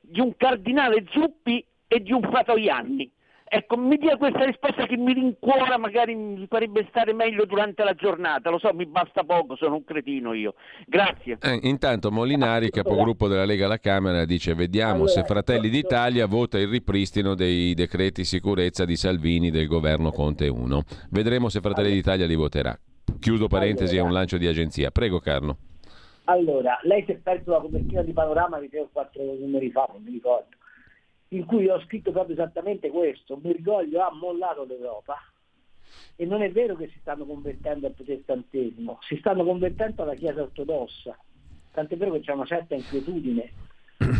di un cardinale Zuppi e di un Fatoianni. Ecco, mi dia questa risposta che mi rincuora, magari mi farebbe stare meglio durante la giornata, lo so, mi basta poco, sono un cretino io. Grazie. Intanto Molinari, capogruppo della Lega alla Camera, dice vediamo se Fratelli d'Italia vota il ripristino dei decreti sicurezza di Salvini del governo Conte 1. Vedremo se Fratelli d'Italia li voterà. Chiudo parentesi, è un lancio di agenzia. Prego Carlo. Allora, lei si è perso la copertina di Panorama di 3 o 4 numeri fa, non mi ricordo, in cui ho scritto proprio esattamente questo: Bergoglio ha mollato l'Europa e non è vero che si stanno convertendo al protestantesimo, si stanno convertendo alla Chiesa ortodossa, tant'è vero che c'è una certa inquietudine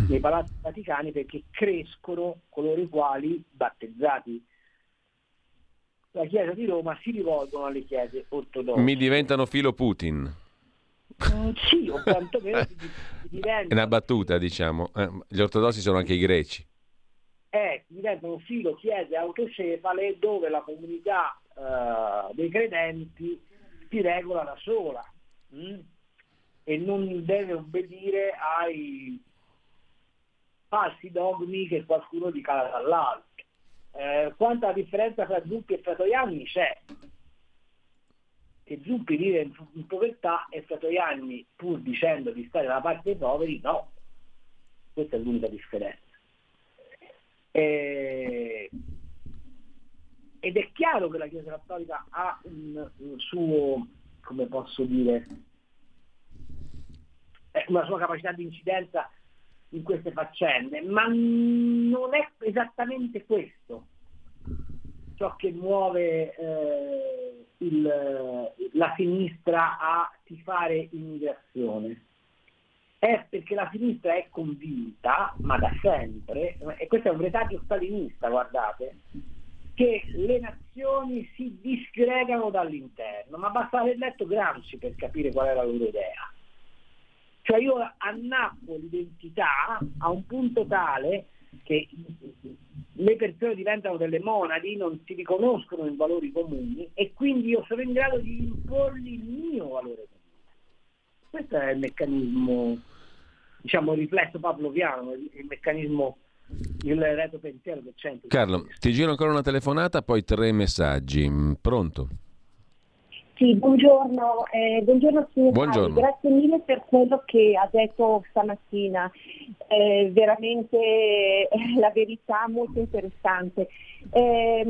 nei palazzi vaticani perché crescono coloro i quali, battezzati la Chiesa di Roma, si rivolgono alle chiese ortodosse. Mi diventano filo Putin. Sì, o quantomeno diventano... È una battuta, diciamo. Gli ortodossi sono anche i greci. Diventano filo chiese autocefale dove la comunità dei credenti si regola da sola e non deve obbedire ai falsi dogmi che qualcuno gli cala dall'alto. Quanto alla differenza tra Zuppi e Fratoianni c'è, che Zuppi vive in povertà e Fratoianni, pur dicendo di stare dalla parte dei poveri, no. Questa è l'unica differenza. Ed è chiaro che la Chiesa Cattolica ha un suo, come posso dire, una sua capacità di incidenza in queste faccende, ma non è esattamente questo ciò che muove la sinistra a tifare immigrazione. È perché la sinistra è convinta, ma da sempre, e questo è un retaggio stalinista, guardate, che le nazioni si disgregano dall'interno, ma basta aver letto Gramsci per capire qual è la loro idea. Cioè io annappo l'identità a un punto tale che le persone diventano delle monadi, non si riconoscono in valori comuni e quindi io sono in grado di imporgli il mio valore comune. Questo è il meccanismo, diciamo, il riflesso pavloviano, il meccanismo, il reto pensiero che c'è. Carlo, ti giro ancora una telefonata, poi 3 messaggi. Pronto? Sì, buongiorno, buongiorno. Grazie mille per quello che ha detto stamattina, veramente la verità molto interessante.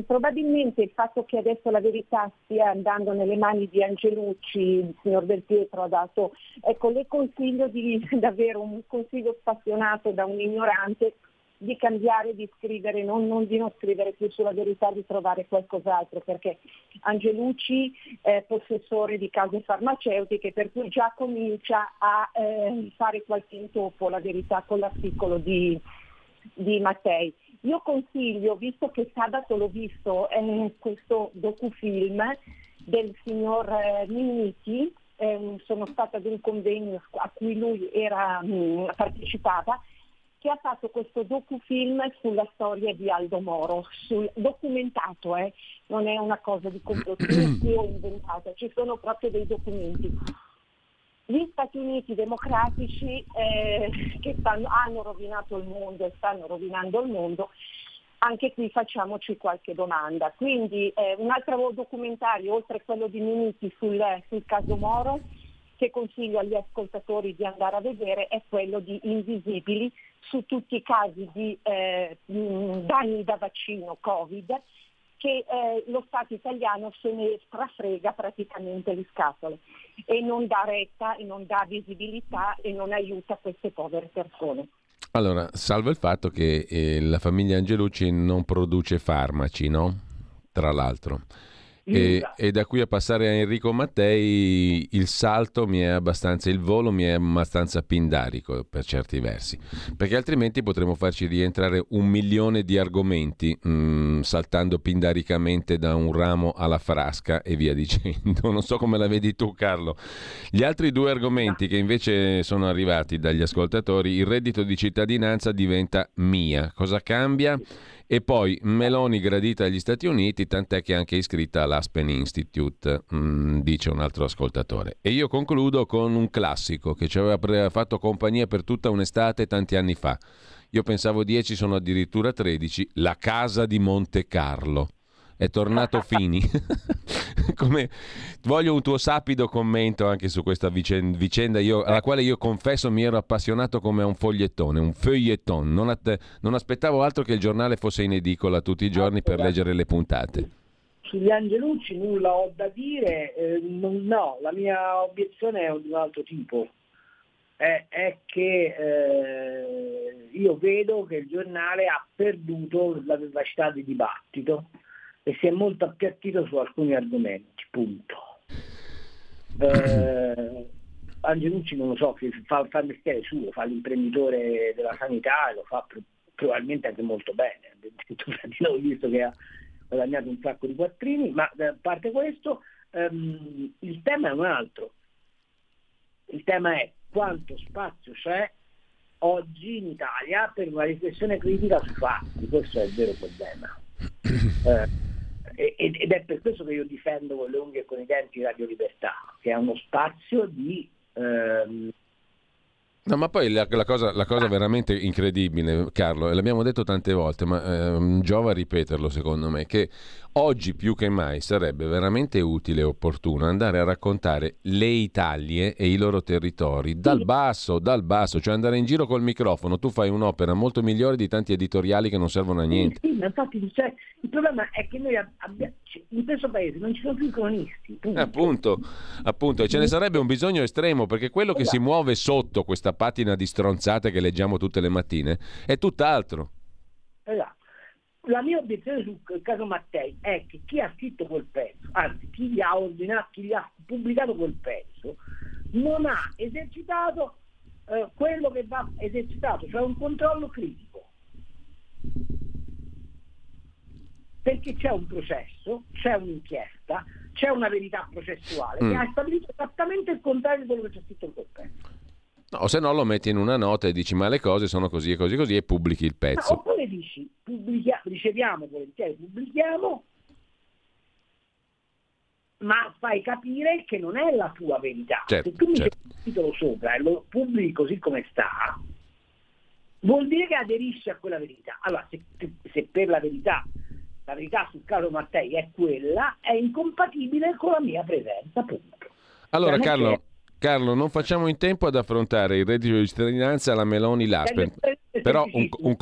Probabilmente il fatto che adesso la verità stia andando nelle mani di Angelucci, il signor Del Pietro ha dato, ecco, le consiglio davvero un consiglio spassionato da un ignorante, di cambiare, di scrivere, di non scrivere più sulla verità, di trovare qualcos'altro, perché Angelucci è possessore di case farmaceutiche, per cui già comincia a fare qualche intoppo la verità con l'articolo di Mattei. Io consiglio, visto che sabato l'ho visto, questo docufilm del signor Minniti, sono stata ad un convegno a cui lui era partecipava, che ha fatto questo docufilm sulla storia di Aldo Moro, documentato, non è una cosa di complottisti o inventata, ci sono proprio dei documenti. Gli Stati Uniti democratici che hanno rovinato il mondo e stanno rovinando il mondo, anche qui facciamoci qualche domanda. Quindi un altro documentario, oltre a quello di Minniti sul caso Moro, che consiglio agli ascoltatori di andare a vedere, è quello di Invisibili, su tutti i casi di danni da vaccino Covid, che lo Stato italiano se ne strafrega praticamente le scatole e non dà retta e non dà visibilità e non aiuta queste povere persone. Allora, salvo il fatto che la famiglia Angelucci non produce farmaci, no? Tra l'altro. E da qui a passare a Enrico Mattei il volo mi è abbastanza pindarico per certi versi, perché altrimenti potremmo farci rientrare 1 milione di argomenti saltando pindaricamente da un ramo alla frasca e via dicendo. Non so come la vedi tu, Carlo. Gli altri 2 argomenti che invece sono arrivati dagli ascoltatori: il reddito di cittadinanza diventa mia, cosa cambia? E poi Meloni gradita agli Stati Uniti, tant'è che è anche iscritta all'Aspen Institute, dice un altro ascoltatore. E io concludo con un classico che ci aveva fatto compagnia per tutta un'estate tanti anni fa. Io pensavo 10, sono addirittura 13, La casa di Monte Carlo. È tornato Fini. Voglio un tuo sapido commento anche su questa vicenda alla quale io confesso mi ero appassionato come a un fogliettone, un feuilleton. Non aspettavo altro che il giornale fosse in edicola tutti i giorni per leggere le puntate. Sugli Angelucci nulla ho da dire, no, la mia obiezione è di un altro tipo. È che io vedo che il giornale ha perduto la vivacità di dibattito e si è molto appiattito su alcuni argomenti, punto. Angelucci non lo so, fa il mestiere suo, fa l'imprenditore della sanità, lo fa probabilmente anche molto bene, ho visto che ha guadagnato un sacco di quattrini, ma a parte questo il tema è un altro. Il tema è quanto spazio c'è oggi in Italia per una riflessione critica sui fatti, questo è il vero problema. Ed è per questo che io difendo con le unghie e con i denti Radio Libertà, che è uno spazio di... No, ma poi la cosa veramente incredibile, Carlo, e l'abbiamo detto tante volte, ma giova ripeterlo secondo me, che oggi più che mai sarebbe veramente utile e opportuno andare a raccontare le Italie e i loro territori dal basso, cioè andare in giro col microfono. Tu fai un'opera molto migliore di tanti editoriali che non servono a niente. Sì, ma infatti, cioè, il problema è che noi in questo paese non ci sono più cronisti. Appunto, e ce ne sarebbe un bisogno estremo, perché quello che si muove sotto questa patina di stronzate che leggiamo tutte le mattine è tutt'altro. La mia obiezione sul caso Mattei è che chi ha scritto quel pezzo, anzi chi gli ha ordinato, chi gli ha pubblicato quel pezzo, non ha esercitato quello che va esercitato, cioè un controllo critico, perché c'è un processo, c'è un'inchiesta, c'è una verità processuale che ha stabilito esattamente il contrario di quello che c'è scritto in quel pezzo. No, se no lo metti in una nota e dici ma le cose sono così e così e così e pubblichi il pezzo. No, oppure dici riceviamo volentieri, pubblichiamo, ma fai capire che non è la tua verità. Certo, se tu mi metti il titolo sopra e lo pubblichi così come sta, vuol dire che aderisci a quella verità. Allora, se per la verità sul caso Mattei è quella, è incompatibile con la mia presenza, punto. Allora, Carlo, non facciamo in tempo ad affrontare il reddito di cittadinanza, alla Meloni, l'Aspen, però un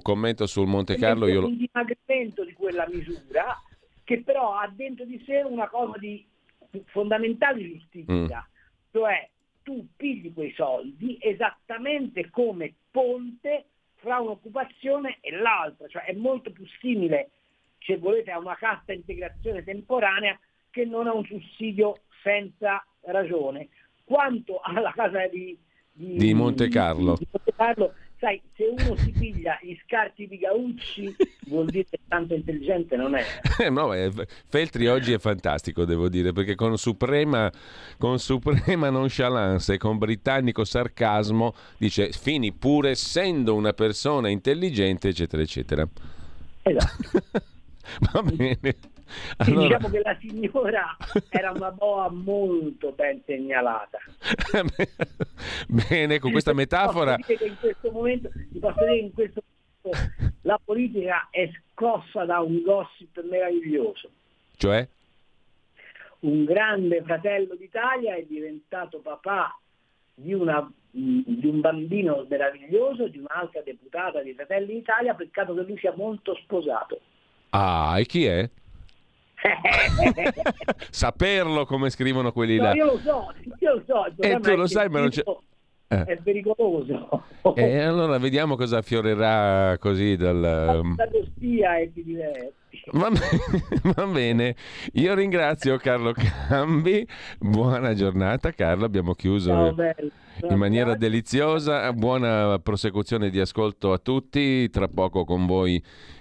commento sul Monte Carlo io lo... Un dimagrimento di quella misura che però ha dentro di sé una cosa di fondamentale giustizia, cioè tu pigli quei soldi esattamente come ponte fra un'occupazione e l'altra, cioè è molto più simile, se volete, a una cassa integrazione temporanea che non a un sussidio senza ragione. Quanto alla casa di Monte Carlo sai, se uno si piglia gli scarti di Gaucci vuol dire che tanto intelligente non è. No, Feltri oggi è fantastico, devo dire, perché con suprema nonchalance e con britannico sarcasmo dice Fini, pur essendo una persona intelligente, eccetera eccetera. Esatto. Va bene. Allora, diciamo che la signora era una boa molto ben segnalata. Bene, con questa metafora ti posso dire che in questo momento la politica è scossa da un gossip meraviglioso, cioè un grande fratello d'Italia è diventato papà di un bambino meraviglioso, di un'altra deputata di Fratelli d'Italia. Peccato che lui sia molto sposato. Ah, e chi è? Saperlo, come scrivono quelli là. No, io lo so. E tu lo sai, ma non c'è. È pericoloso. E allora vediamo cosa affiorerà così dal. Va bene. Io ringrazio Carlo Cambi. Buona giornata, Carlo. Abbiamo chiuso. Ciao, bello. In maniera deliziosa. Buona prosecuzione di ascolto a tutti. Tra poco con voi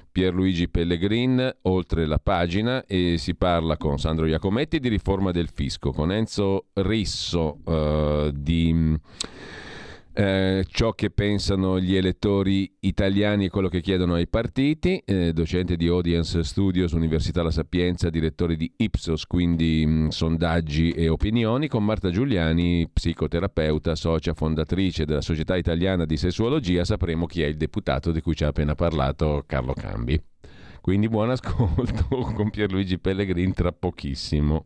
Pierluigi Pellegrin, Oltre la pagina, e si parla con Sandro Iacometti di riforma del fisco, con Enzo Risso di ciò che pensano gli elettori italiani e quello che chiedono ai partiti, docente di Audience Studios, Università La Sapienza, direttore di Ipsos, quindi sondaggi e opinioni, con Marta Giuliani, psicoterapeuta, socia fondatrice della Società Italiana di Sessuologia. Sapremo chi è il deputato di cui ci ha appena parlato Carlo Cambi. Quindi buon ascolto con Pierluigi Pellegrin tra pochissimo.